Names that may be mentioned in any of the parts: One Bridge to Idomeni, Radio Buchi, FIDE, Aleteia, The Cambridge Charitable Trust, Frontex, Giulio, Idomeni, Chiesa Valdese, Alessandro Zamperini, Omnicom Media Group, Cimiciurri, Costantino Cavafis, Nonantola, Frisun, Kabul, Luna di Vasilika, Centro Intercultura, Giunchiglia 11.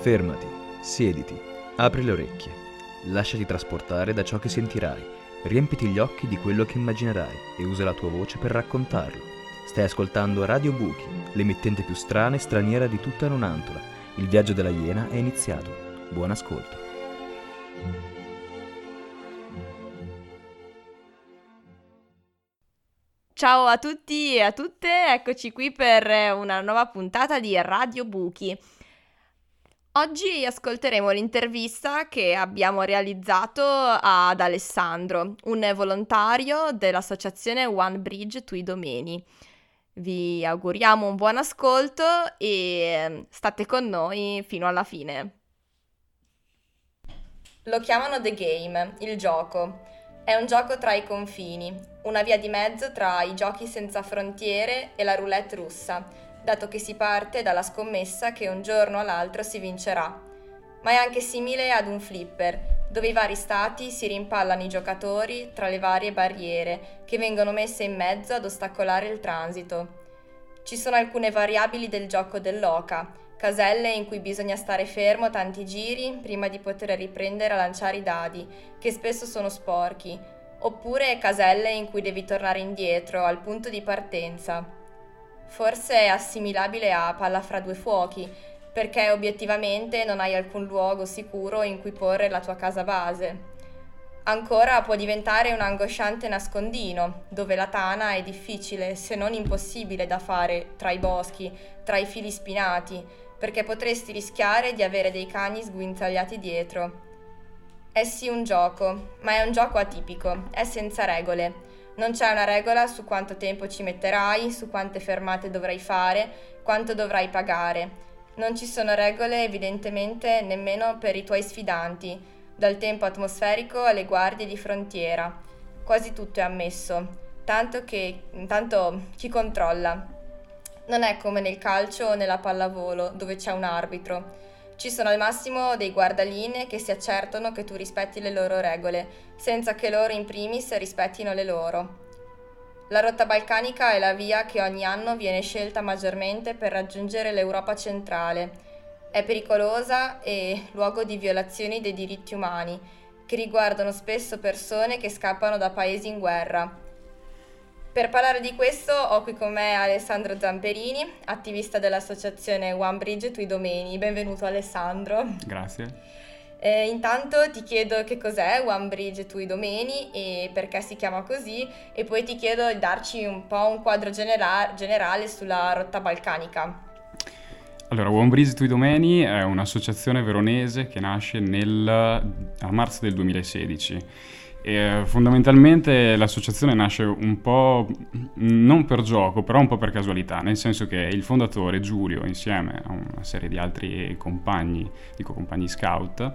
Fermati, siediti, apri le orecchie, lasciati trasportare da ciò che sentirai, riempiti gli occhi di quello che immaginerai e usa la tua voce per raccontarlo. Stai ascoltando Radio Buchi, l'emittente più strana e straniera di tutta Nonantola. Il viaggio della iena è iniziato. Buon ascolto. Ciao a tutti e a tutte, eccoci qui per una nuova puntata di Radio Buchi. Oggi ascolteremo l'intervista che abbiamo realizzato ad Alessandro, un volontario dell'associazione One Bridge to Idomeni. Vi auguriamo un buon ascolto e state con noi fino alla fine. Lo chiamano The Game, il gioco. È un gioco tra i confini, una via di mezzo tra i giochi senza frontiere e la roulette russa, dato che si parte dalla scommessa che un giorno o l'altro si vincerà. Ma è anche simile ad un flipper, dove i vari stati si rimpallano i giocatori tra le varie barriere che vengono messe in mezzo ad ostacolare il transito. Ci sono alcune variabili del gioco dell'oca, caselle in cui bisogna stare fermo tanti giri prima di poter riprendere a lanciare i dadi, che spesso sono sporchi, oppure caselle in cui devi tornare indietro al punto di partenza. Forse è assimilabile a palla fra due fuochi, perché obiettivamente non hai alcun luogo sicuro in cui porre la tua casa base. Ancora può diventare un angosciante nascondino, dove la tana è difficile, se non impossibile da fare tra i boschi, tra i fili spinati, perché potresti rischiare di avere dei cani sguinzagliati dietro. È sì un gioco, ma è un gioco atipico, è senza regole. Non c'è una regola su quanto tempo ci metterai, su quante fermate dovrai fare, quanto dovrai pagare. Non ci sono regole evidentemente nemmeno per i tuoi sfidanti, dal tempo atmosferico alle guardie di frontiera. Quasi tutto è ammesso, tanto chi controlla. Non è come nel calcio o nella pallavolo, dove c'è un arbitro. Ci sono al massimo dei guardalinee che si accertano che tu rispetti le loro regole, senza che loro in primis rispettino le loro. La rotta balcanica è la via che ogni anno viene scelta maggiormente per raggiungere l'Europa centrale. È pericolosa e luogo di violazioni dei diritti umani, che riguardano spesso persone che scappano da paesi in guerra. Per parlare di questo ho qui con me Alessandro Zamperini, attivista dell'associazione One Bridge to Idomeni. Benvenuto Alessandro. Grazie. Intanto ti chiedo che cos'è One Bridge to Idomeni e perché si chiama così, e poi ti chiedo di darci un po' un quadro generale sulla rotta balcanica. Allora, One Bridge to Idomeni è un'associazione veronese che nasce a marzo del 2016. E fondamentalmente l'associazione nasce un po' non per gioco, però un po' per casualità, nel senso che il fondatore Giulio, insieme a una serie di altri compagni scout,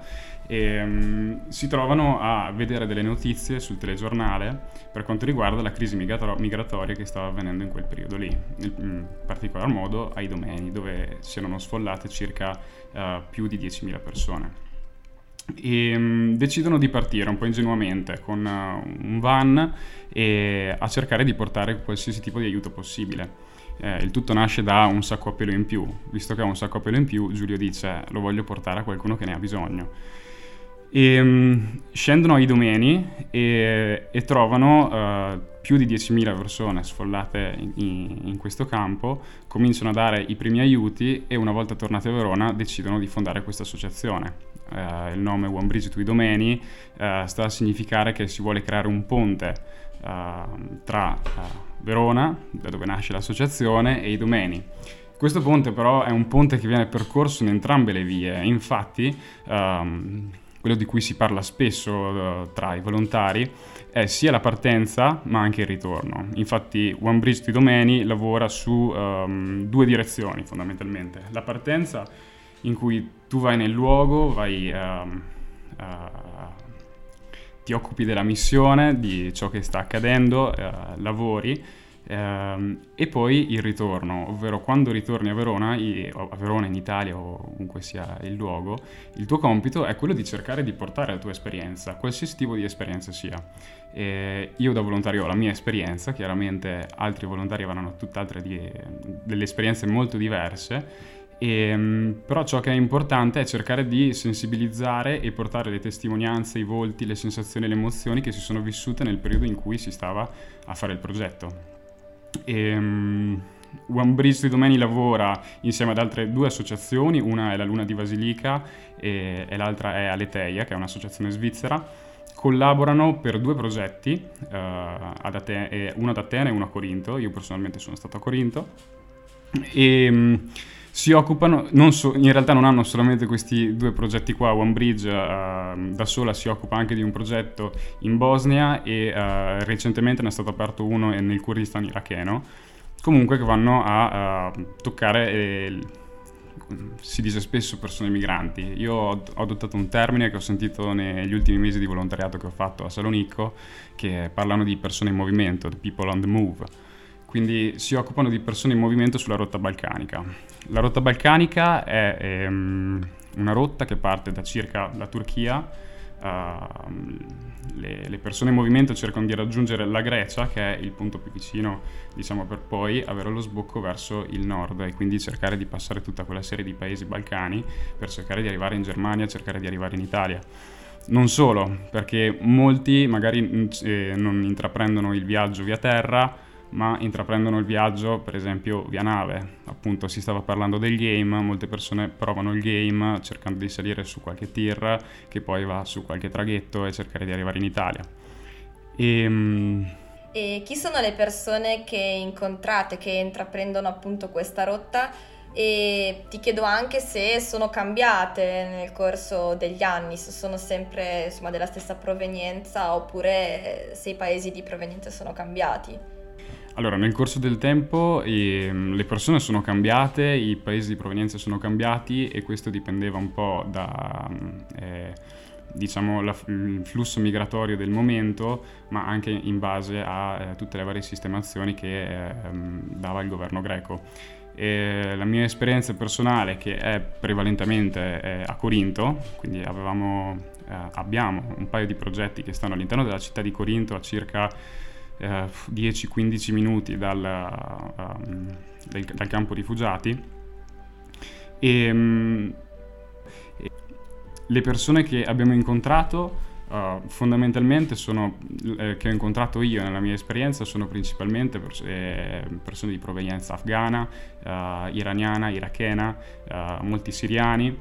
si trovano a vedere delle notizie sul telegiornale per quanto riguarda la crisi migratoria che stava avvenendo in quel periodo lì, in particolar modo a Idomeni, dove si erano sfollate circa più di 10.000 persone. E decidono di partire un po' ingenuamente con un van e a cercare di portare qualsiasi tipo di aiuto possibile. Il tutto nasce da un sacco a pelo in più. Visto che ha un sacco a pelo in più, Giulio dice: lo voglio portare a qualcuno che ne ha bisogno. Scendono a Idomeni e trovano più di 10.000 persone sfollate in questo campo, cominciano a dare i primi aiuti e, una volta tornati a Verona, decidono di fondare questa associazione. Il nome One Bridge to Idomeni sta a significare che si vuole creare un ponte tra Verona, da dove nasce l'associazione, e Idomeni. Questo ponte però è un ponte che viene percorso in entrambe le vie, infatti quello di cui si parla spesso tra i volontari è sia la partenza ma anche il ritorno. Infatti One Bridge to Idomeni lavora su due direzioni fondamentalmente: la partenza, in cui tu vai nel luogo, ti occupi della missione, di ciò che sta accadendo, lavori, e poi il ritorno, ovvero quando ritorni a Verona in Italia o comunque sia il luogo, il tuo compito è quello di cercare di portare la tua esperienza, qualsiasi tipo di esperienza sia. Io da volontario ho la mia esperienza, chiaramente altri volontari avranno tutt'altre delle esperienze molto diverse. Però ciò che è importante è cercare di sensibilizzare e portare le testimonianze, i volti, le sensazioni e le emozioni che si sono vissute nel periodo in cui si stava a fare il progetto. One Bridge to Idomeni lavora insieme ad altre due associazioni, una è la Luna di Vasilika e l'altra è Aleteia, che è un'associazione svizzera. Collaborano per due progetti, uno ad Atene e uno a Corinto. Io personalmente sono stato a Corinto. Si occupano, in realtà non hanno solamente questi due progetti qua. One Bridge da sola si occupa anche di un progetto in Bosnia e recentemente ne è stato aperto uno nel Kurdistan iracheno, comunque che vanno a toccare, si dice spesso, persone migranti. Io ho adottato un termine che ho sentito negli ultimi mesi di volontariato che ho fatto a Salonicco, che parlano di persone in movimento, the people on the move. Quindi si occupano di persone in movimento sulla rotta balcanica. La rotta balcanica è una rotta che parte da circa la Turchia. Le persone in movimento cercano di raggiungere la Grecia, che è il punto più vicino, diciamo, per poi avere lo sbocco verso il nord e quindi cercare di passare tutta quella serie di paesi balcani per cercare di arrivare in Germania, cercare di arrivare in Italia. Non solo, perché molti magari non intraprendono il viaggio via terra, ma intraprendono il viaggio per esempio via nave. Appunto, si stava parlando del game, molte persone provano il game cercando di salire su qualche tir che poi va su qualche traghetto e cercare di arrivare in Italia. E chi sono le persone che incontrate che intraprendono appunto questa rotta? E ti chiedo anche se sono cambiate nel corso degli anni, se sono sempre, insomma, della stessa provenienza oppure se i paesi di provenienza sono cambiati. Allora, nel corso del tempo le persone sono cambiate, i paesi di provenienza sono cambiati e questo dipendeva un po' da, diciamo, il flusso migratorio del momento, ma anche in base a tutte le varie sistemazioni che dava il governo greco. La mia esperienza personale, che è prevalentemente a Corinto, quindi abbiamo un paio di progetti che stanno all'interno della città di Corinto a circa 10-15 minuti dal campo rifugiati, e le persone che abbiamo incontrato fondamentalmente che ho incontrato io nella mia esperienza sono principalmente persone di provenienza afghana, iraniana, irachena, molti siriani.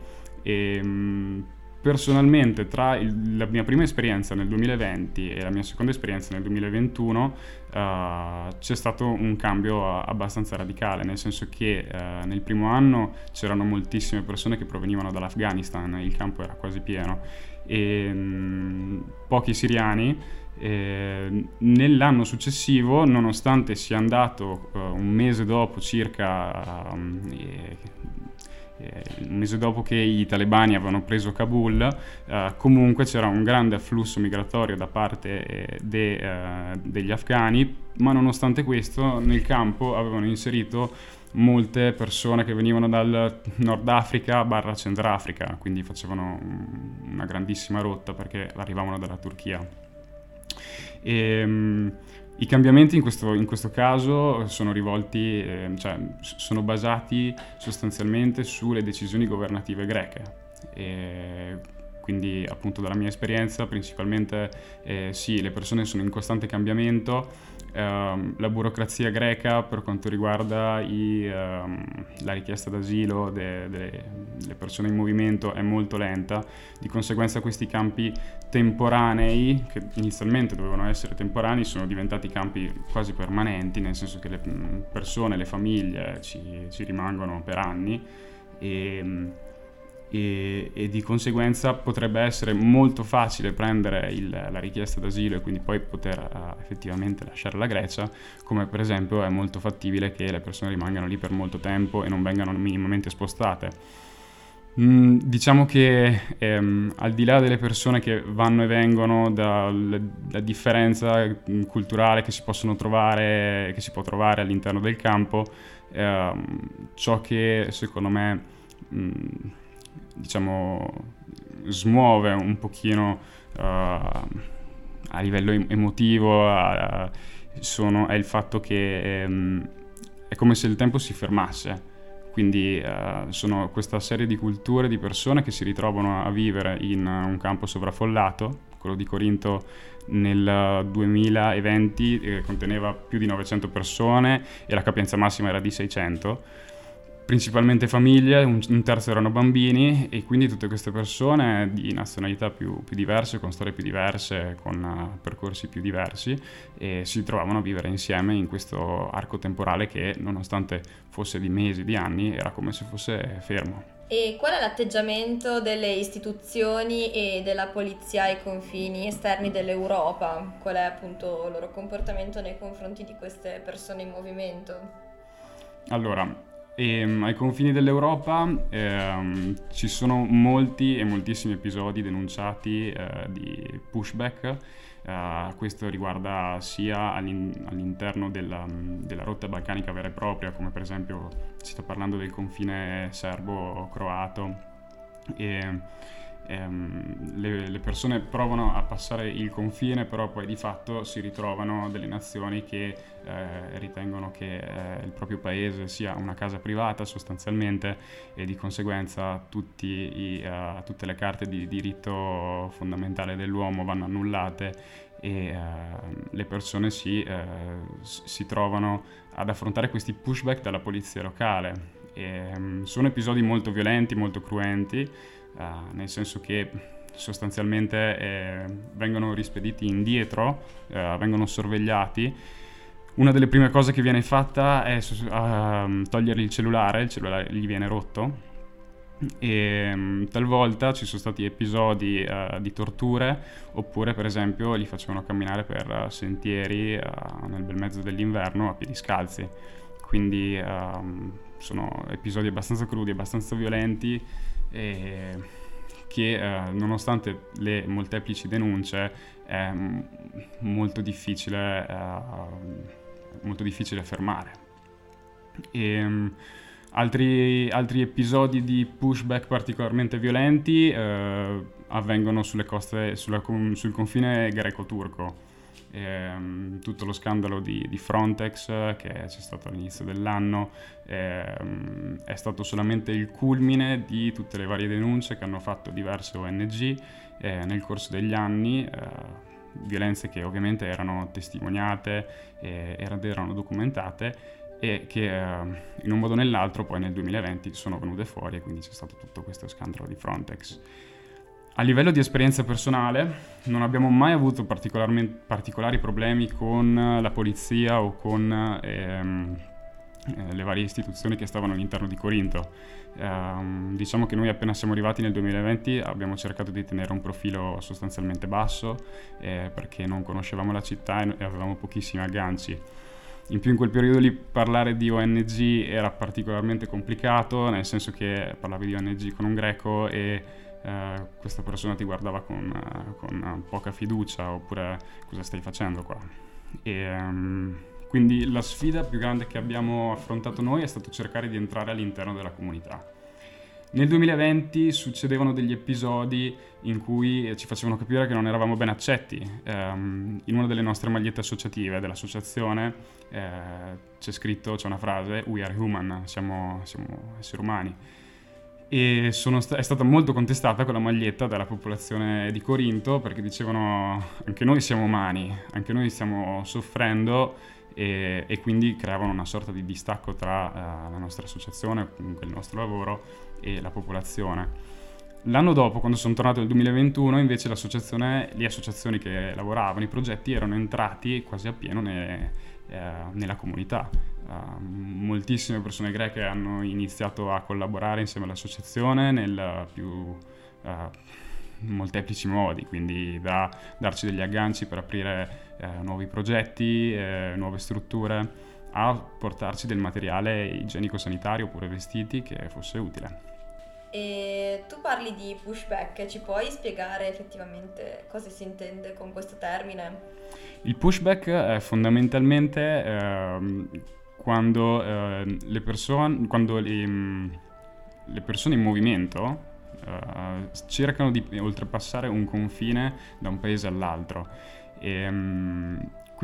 Personalmente, tra la mia prima esperienza nel 2020 e la mia seconda esperienza nel 2021 c'è stato un cambio abbastanza radicale, nel senso che nel primo anno c'erano moltissime persone che provenivano dall'Afghanistan, il campo era quasi pieno, e pochi siriani. Nell'anno successivo, nonostante sia andato un mese dopo che i talebani avevano preso Kabul, comunque c'era un grande afflusso migratorio da parte degli afghani, ma nonostante questo nel campo avevano inserito molte persone che venivano dal Nord Africa / Centrafrica, quindi facevano una grandissima rotta perché arrivavano dalla Turchia. I cambiamenti in questo caso sono rivolti, sono basati sostanzialmente sulle decisioni governative greche. Quindi, appunto, dalla mia esperienza, principalmente le persone sono in costante cambiamento. La burocrazia greca per quanto riguarda la richiesta d'asilo delle persone in movimento è molto lenta, di conseguenza questi campi temporanei, che inizialmente dovevano essere temporanei, sono diventati campi quasi permanenti, nel senso che le persone, le famiglie ci rimangono per anni e di conseguenza potrebbe essere molto facile prendere la richiesta d'asilo e quindi poi poter effettivamente lasciare la Grecia, come per esempio è molto fattibile che le persone rimangano lì per molto tempo e non vengano minimamente spostate. Diciamo che al di là delle persone che vanno e vengono, dalla differenza culturale che si può trovare all'interno del campo, ciò che secondo me smuove un pochino a livello emotivo è il fatto che è come se il tempo si fermasse. Quindi sono questa serie di culture, di persone che si ritrovano a vivere in un campo sovraffollato. Quello di Corinto nel 2020 conteneva più di 900 persone e la capienza massima era di 600, principalmente famiglie, un terzo erano bambini, e quindi tutte queste persone di nazionalità più diverse, con storie più diverse, con percorsi più diversi, e si trovavano a vivere insieme in questo arco temporale che, nonostante fosse di mesi, di anni, era come se fosse fermo. E qual è l'atteggiamento delle istituzioni e della polizia ai confini esterni dell'Europa? Qual è appunto il loro comportamento nei confronti di queste persone in movimento? Allora, ai confini dell'Europa ci sono molti e moltissimi episodi denunciati di pushback. Questo riguarda sia all'interno della rotta balcanica vera e propria, come per esempio si sta parlando del confine serbo-croato, e le persone provano a passare il confine, però poi di fatto si ritrovano delle nazioni che ritengono che il proprio paese sia una casa privata sostanzialmente, e di conseguenza tutte le carte di diritto fondamentale dell'uomo vanno annullate, e le persone si trovano ad affrontare questi pushback dalla polizia locale. E, sono episodi molto violenti, molto cruenti, nel senso che sostanzialmente vengono rispediti indietro, vengono sorvegliati. Una delle prime cose che viene fatta è togliergli il cellulare gli viene rotto, e talvolta ci sono stati episodi di torture, oppure per esempio li facevano camminare per sentieri nel bel mezzo dell'inverno a piedi scalzi. Quindi sono episodi abbastanza crudi, abbastanza violenti, e che nonostante le molteplici denunce è molto difficile fermare. E altri episodi di pushback particolarmente violenti avvengono sulle coste, sul confine greco-turco. Tutto lo scandalo di Frontex che c'è stato all'inizio dell'anno è stato solamente il culmine di tutte le varie denunce che hanno fatto diverse ONG nel corso degli anni, violenze che ovviamente erano testimoniate ed erano documentate, e che in un modo o nell'altro poi nel 2020 sono venute fuori, e quindi c'è stato tutto questo scandalo di Frontex. A livello di esperienza personale non abbiamo mai avuto particolari problemi con la polizia o con le varie istituzioni che stavano all'interno di Corinto. Diciamo che noi, appena siamo arrivati nel 2020, abbiamo cercato di tenere un profilo sostanzialmente basso perché non conoscevamo la città e avevamo pochissimi agganci. In più, in quel periodo lì parlare di ONG era particolarmente complicato, nel senso che parlavi di ONG con un greco e questa persona ti guardava con poca fiducia, oppure cosa stai facendo qua? E quindi la sfida più grande che abbiamo affrontato noi è stato cercare di entrare all'interno della comunità. Nel 2020 succedevano degli episodi in cui ci facevano capire che non eravamo ben accetti. In una delle nostre magliette associative dell'associazione c'è una frase: "We are human", siamo esseri umani. E è stata molto contestata quella maglietta dalla popolazione di Corinto, perché dicevano: anche noi siamo umani, anche noi stiamo soffrendo, e quindi creavano una sorta di distacco tra la nostra associazione, comunque il nostro lavoro, e la popolazione. L'anno dopo, quando sono tornato nel 2021, invece le associazioni che lavoravano, i progetti, erano entrati quasi appieno nella comunità. Moltissime persone greche hanno iniziato a collaborare insieme all'associazione nel più molteplici modi, quindi da darci degli agganci per aprire nuovi progetti, nuove strutture, a portarci del materiale igienico-sanitario oppure vestiti che fosse utile. E tu parli di pushback, ci puoi spiegare effettivamente cosa si intende con questo termine? Il pushback è fondamentalmente quando le persone in movimento cercano di oltrepassare un confine da un paese all'altro. E,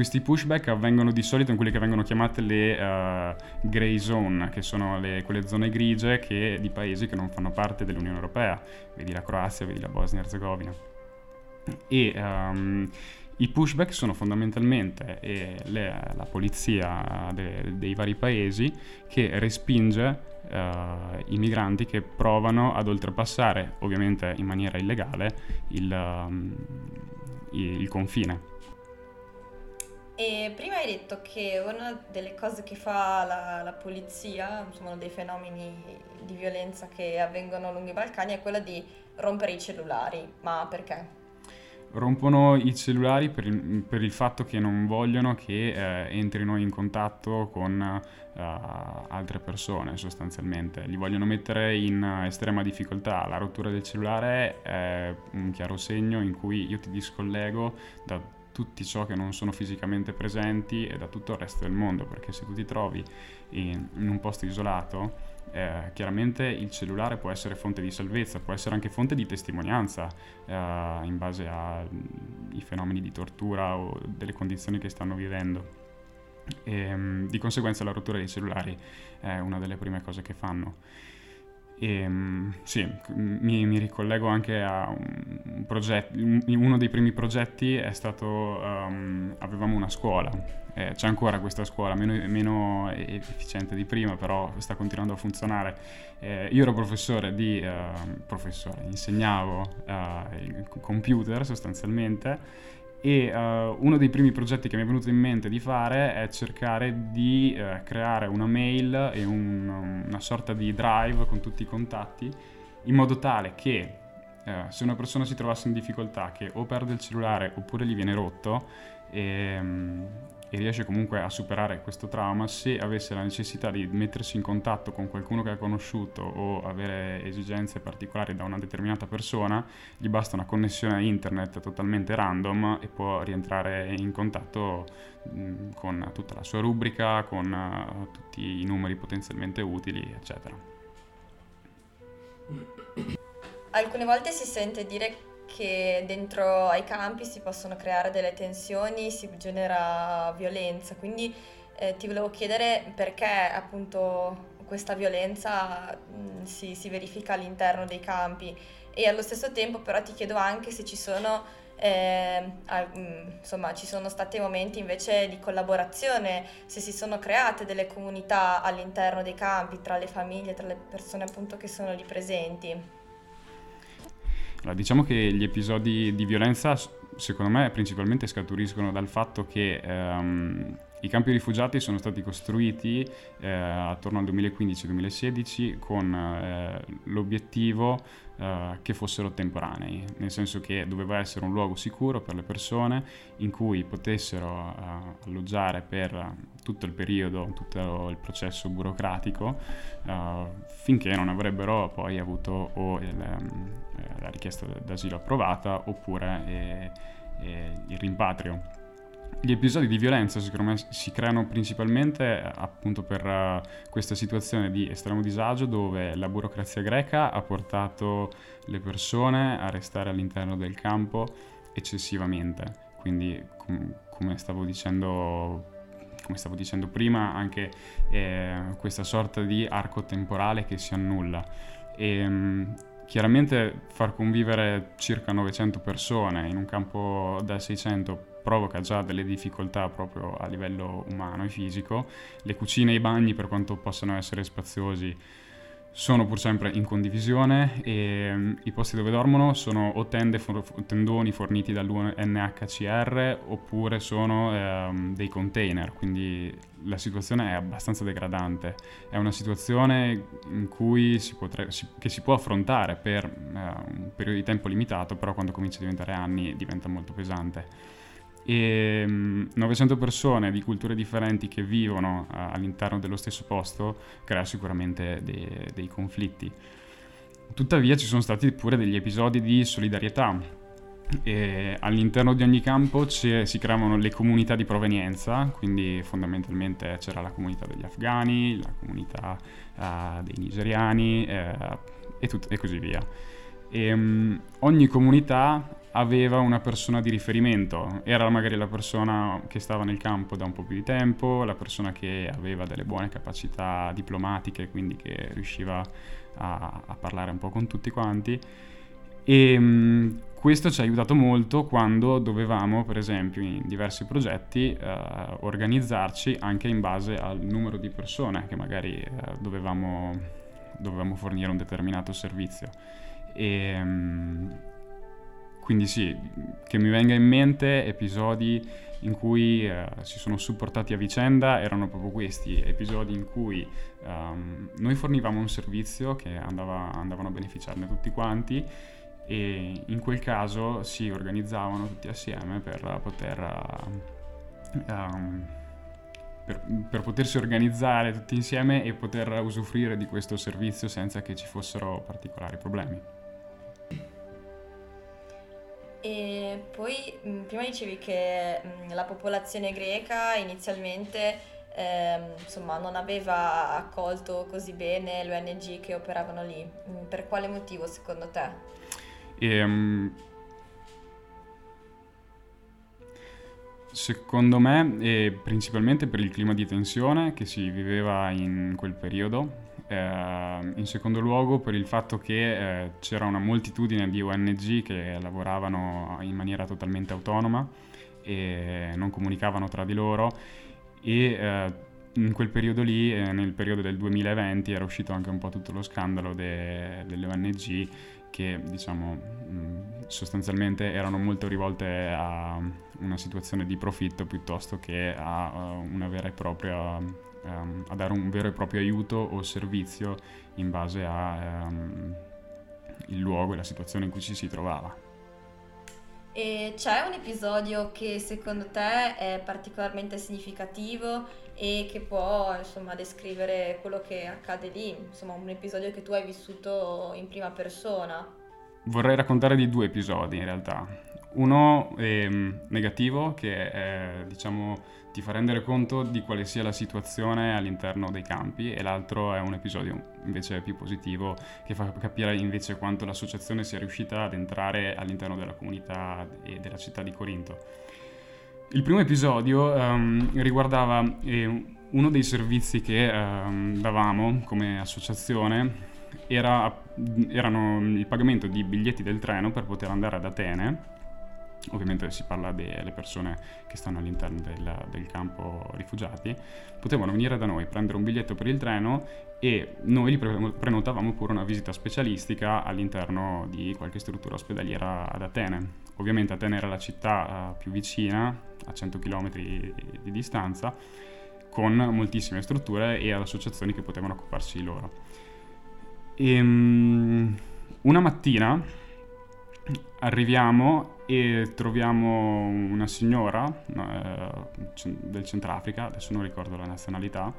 Questi pushback avvengono di solito in quelle che vengono chiamate le grey zone, che sono quelle zone grigie di paesi che non fanno parte dell'Unione Europea, vedi la Croazia, vedi la Bosnia-Erzegovina. E i pushback sono fondamentalmente la polizia dei vari paesi che respinge i migranti che provano ad oltrepassare, ovviamente in maniera illegale, il confine. E prima hai detto che una delle cose che fa la polizia, insomma uno dei fenomeni di violenza che avvengono lungo i Balcani, è quella di rompere i cellulari. Ma perché? Rompono i cellulari per il fatto che non vogliono che entrino in contatto con altre persone, sostanzialmente. Li vogliono mettere in estrema difficoltà. La rottura del cellulare è un chiaro segno in cui io ti discollego da tutti ciò che non sono fisicamente presenti e da tutto il resto del mondo, perché se tu ti trovi in un posto isolato, chiaramente il cellulare può essere fonte di salvezza, può essere anche fonte di testimonianza in base ai fenomeni di tortura o delle condizioni che stanno vivendo. E, di conseguenza, la rottura dei cellulari è una delle prime cose che fanno. E, sì, mi ricollego anche a un progetto. Uno dei primi progetti è stato avevamo una scuola, c'è ancora questa scuola, meno efficiente di prima, però sta continuando a funzionare. Io ero insegnavo il computer sostanzialmente, e uno dei primi progetti che mi è venuto in mente di fare è cercare di creare una mail e una sorta di drive con tutti i contatti, in modo tale che se una persona si trovasse in difficoltà, che o perde il cellulare oppure gli viene rotto e riesce comunque a superare questo trauma, se avesse la necessità di mettersi in contatto con qualcuno che ha conosciuto o avere esigenze particolari da una determinata persona, gli basta una connessione a internet totalmente random e può rientrare in contatto con tutta la sua rubrica, con tutti i numeri potenzialmente utili, eccetera. Alcune volte si sente dire che dentro ai campi si possono creare delle tensioni, si genera violenza, quindi ti volevo chiedere perché appunto questa violenza si verifica all'interno dei campi, e allo stesso tempo però ti chiedo anche se ci sono stati momenti invece di collaborazione, se si sono create delle comunità all'interno dei campi, tra le famiglie, tra le persone appunto che sono lì presenti. Allora, diciamo che gli episodi di violenza, secondo me, principalmente scaturiscono dal fatto che i campi rifugiati sono stati costruiti attorno al 2015-2016 con l'obiettivo che fossero temporanei, nel senso che doveva essere un luogo sicuro per le persone in cui potessero alloggiare per tutto il periodo, tutto il processo burocratico, finché non avrebbero poi avuto o la richiesta d'asilo approvata oppure il rimpatrio. Gli episodi di violenza, secondo me, si creano principalmente appunto per questa situazione di estremo disagio, dove la burocrazia greca ha portato le persone a restare all'interno del campo eccessivamente. Quindi, come stavo dicendo prima, anche questa sorta di arco temporale che si annulla. Chiaramente far convivere circa 900 persone in un campo da 600 provoca già delle difficoltà proprio a livello umano e fisico. Le cucine e i bagni, per quanto possano essere spaziosi, sono pur sempre in condivisione, e i posti dove dormono sono o tendoni forniti dall'UNHCR oppure sono dei container, quindi la situazione è abbastanza degradante. È una situazione in cui che si può affrontare per un periodo di tempo limitato, però quando comincia a diventare anni diventa molto pesante. E 900 persone di culture differenti che vivono all'interno dello stesso posto crea sicuramente dei conflitti. Tuttavia ci sono stati pure degli episodi di solidarietà. E all'interno di ogni campo si creavano le comunità di provenienza, quindi fondamentalmente c'era la comunità degli afghani, la comunità dei nigeriani e così via. e ogni comunità aveva una persona di riferimento, era magari la persona che stava nel campo da un po' più di tempo, la persona che aveva delle buone capacità diplomatiche, quindi che riusciva a parlare un po' con tutti quanti, e questo ci ha aiutato molto quando dovevamo, per esempio, in diversi progetti organizzarci anche in base al numero di persone che magari dovevamo fornire un determinato servizio. E quindi sì, che mi venga in mente episodi in cui si sono supportati a vicenda, erano proprio questi episodi in cui noi fornivamo un servizio che andavano a beneficiarne tutti quanti, e in quel caso si organizzavano tutti assieme per potersi organizzare tutti insieme e poter usufruire di questo servizio senza che ci fossero particolari problemi. E poi prima dicevi che la popolazione greca inizialmente non aveva accolto così bene le ONG che operavano lì. Per quale motivo, secondo te? Secondo me principalmente per il clima di tensione che si viveva in quel periodo. In secondo luogo per il fatto che c'era una moltitudine di ONG che lavoravano in maniera totalmente autonoma e non comunicavano tra di loro, e in quel periodo lì, nel periodo del 2020, era uscito anche un po' tutto lo scandalo delle ONG che, diciamo, sostanzialmente erano molto rivolte a una situazione di profitto piuttosto che a una vera e propria... a dare un vero e proprio aiuto o servizio in base a il luogo e la situazione in cui ci si trovava. E c'è un episodio che secondo te è particolarmente significativo e che può, descrivere quello che accade lì, un episodio che tu hai vissuto in prima persona? Vorrei raccontare di due episodi, in realtà. Uno negativo, che è, ti fa rendere conto di quale sia la situazione all'interno dei campi, e l'altro è un episodio invece più positivo che fa capire invece quanto l'associazione sia riuscita ad entrare all'interno della comunità e della città di Corinto. Il primo episodio riguardava uno dei servizi che davamo come associazione, erano il pagamento di biglietti del treno per poter andare ad Atene. Ovviamente si parla delle persone che stanno all'interno del campo rifugiati. Potevano venire da noi, prendere un biglietto per il treno, e noi gli prenotavamo pure una visita specialistica all'interno di qualche struttura ospedaliera ad Atene. Ovviamente Atene era la città più vicina, a 100 km di distanza, con moltissime strutture e associazioni che potevano occuparsi di loro. Una mattina arriviamo e troviamo una signora del Centrafrica, adesso non ricordo la nazionalità,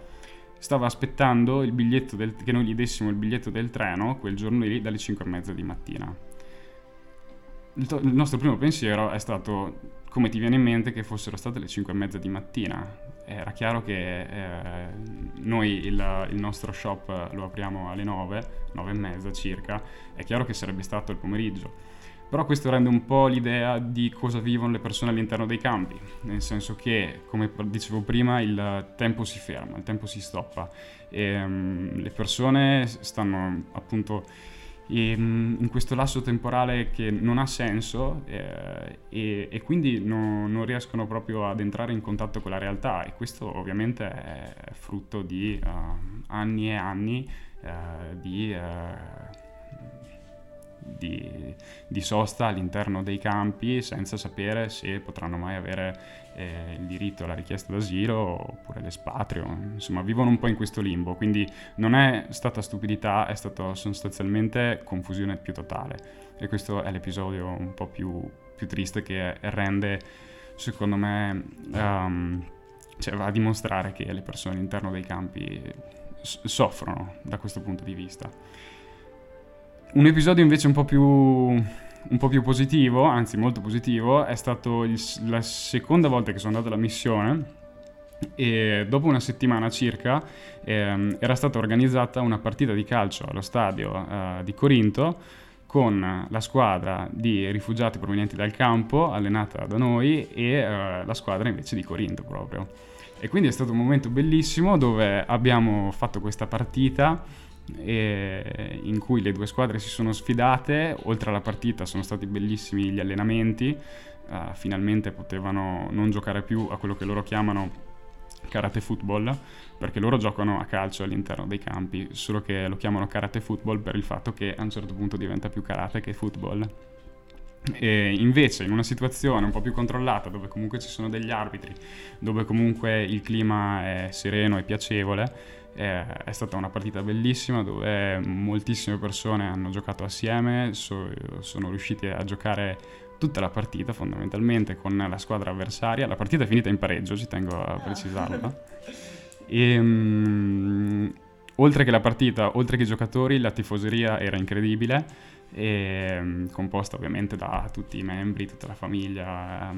stava aspettando il biglietto che noi gli dessimo il biglietto del treno quel giorno lì dalle 5:30 di mattina. Il nostro primo pensiero è stato: come ti viene in mente che fossero state le 5:30 di mattina? Era chiaro che noi il nostro shop lo apriamo alle 9:30 circa, è chiaro che sarebbe stato il pomeriggio. Però questo rende un po' l'idea di cosa vivono le persone all'interno dei campi, nel senso che, come dicevo prima, il tempo si ferma, il tempo si stoppa. E, le persone stanno appunto in questo lasso temporale che non ha senso e quindi non riescono proprio ad entrare in contatto con la realtà, e questo ovviamente è frutto di anni e anni di sosta all'interno dei campi, senza sapere se potranno mai avere il diritto alla richiesta d'asilo oppure l'espatrio. Vivono un po' in questo limbo, quindi non è stata stupidità, è stata sostanzialmente confusione più totale, e questo è l'episodio un po' più triste, che rende, secondo me, va a dimostrare che le persone all'interno dei campi soffrono da questo punto di vista. Un episodio invece un po' più positivo, anzi molto positivo, è stato la seconda volta che sono andato alla missione, e dopo una settimana circa era stata organizzata una partita di calcio allo stadio di Corinto con la squadra di rifugiati provenienti dal campo, allenata da noi, e la squadra invece di Corinto proprio. E quindi è stato un momento bellissimo dove abbiamo fatto questa partita in cui le due squadre si sono sfidate. Oltre alla partita sono stati bellissimi gli allenamenti, finalmente potevano non giocare più a quello che loro chiamano karate football, perché loro giocano a calcio all'interno dei campi, solo che lo chiamano karate football per il fatto che a un certo punto diventa più karate che football. E invece in una situazione un po' più controllata, dove comunque ci sono degli arbitri, dove comunque il clima è sereno e piacevole, è stata una partita bellissima dove moltissime persone hanno giocato assieme, sono riusciti a giocare tutta la partita fondamentalmente con la squadra avversaria. La partita è finita in pareggio, ci tengo a precisarlo. E, oltre che la partita, oltre che i giocatori, la tifoseria era incredibile, e, composta ovviamente da tutti i membri, tutta la famiglia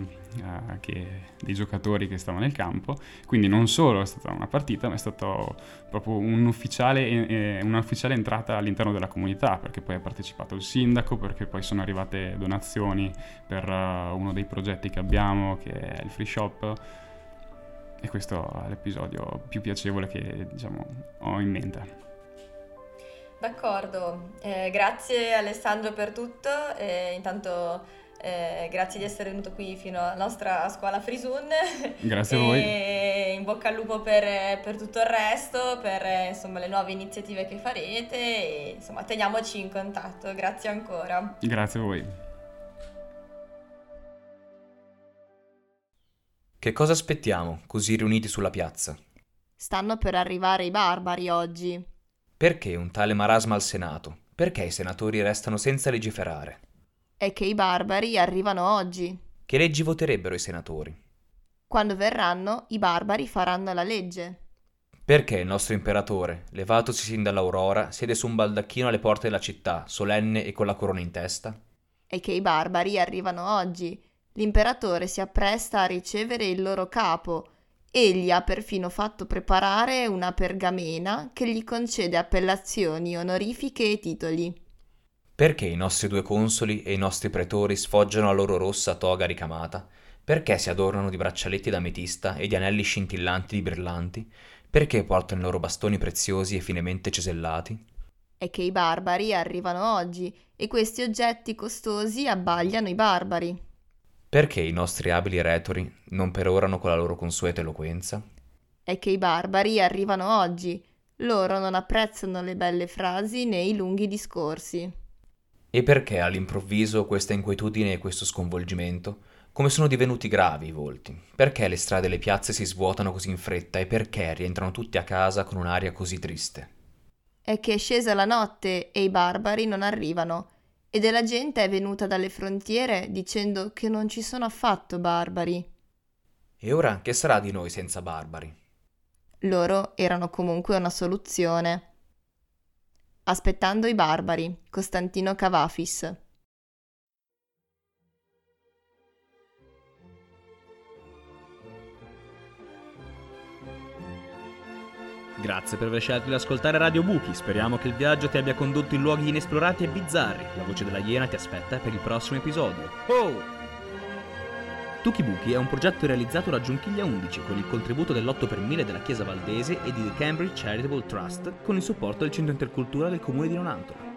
dei giocatori che stavano nel campo. Quindi non solo è stata una partita, ma è stato proprio un'ufficiale entrata all'interno della comunità, perché poi ha partecipato il sindaco, perché poi sono arrivate donazioni per uno dei progetti che abbiamo, che è il free shop. E questo è l'episodio più piacevole che, diciamo, ho in mente. D'accordo, grazie Alessandro per tutto, intanto grazie di essere venuto qui fino alla nostra scuola Frisun. Grazie a voi. In bocca al lupo per tutto il resto, per insomma le nuove iniziative che farete e insomma teniamoci in contatto, grazie ancora. Grazie a voi. Che cosa aspettiamo così riuniti sulla piazza? Stanno per arrivare i barbari oggi. Perché un tale marasma al Senato? Perché i senatori restano senza legiferare? È che i barbari arrivano oggi. Che leggi voterebbero i senatori? Quando verranno, i barbari faranno la legge. Perché il nostro imperatore, levatosi sin dall'aurora, siede su un baldacchino alle porte della città, solenne e con la corona in testa? È che i barbari arrivano oggi. L'imperatore si appresta a ricevere il loro capo. Egli ha perfino fatto preparare una pergamena che gli concede appellazioni, onorifiche e titoli. Perché i nostri due consoli e i nostri pretori sfoggiano la loro rossa toga ricamata? Perché si adornano di braccialetti d'ametista e di anelli scintillanti di brillanti? Perché portano i loro bastoni preziosi e finemente cesellati? È che i barbari arrivano oggi e questi oggetti costosi abbagliano i barbari. Perché i nostri abili retori non perorano con la loro consueta eloquenza? È che i barbari arrivano oggi. Loro non apprezzano le belle frasi né i lunghi discorsi. E perché all'improvviso questa inquietudine e questo sconvolgimento? Come sono divenuti gravi i volti? Perché le strade e le piazze si svuotano così in fretta e perché rientrano tutti a casa con un'aria così triste? È che è scesa la notte e i barbari non arrivano. E della gente è venuta dalle frontiere dicendo che non ci sono affatto barbari. E ora che sarà di noi senza barbari? Loro erano comunque una soluzione. Aspettando i barbari, Costantino Cavafis. Grazie per aver scelto di ascoltare Radio Buchi, speriamo che il viaggio ti abbia condotto in luoghi inesplorati e bizzarri. La voce della Iena ti aspetta per il prossimo episodio. Oh! Tuki Buchi è un progetto realizzato da Giunchiglia 11 con il contributo dell'8 per 1000 della Chiesa Valdese e di The Cambridge Charitable Trust con il supporto del Centro Intercultura del Comune di Nonantola.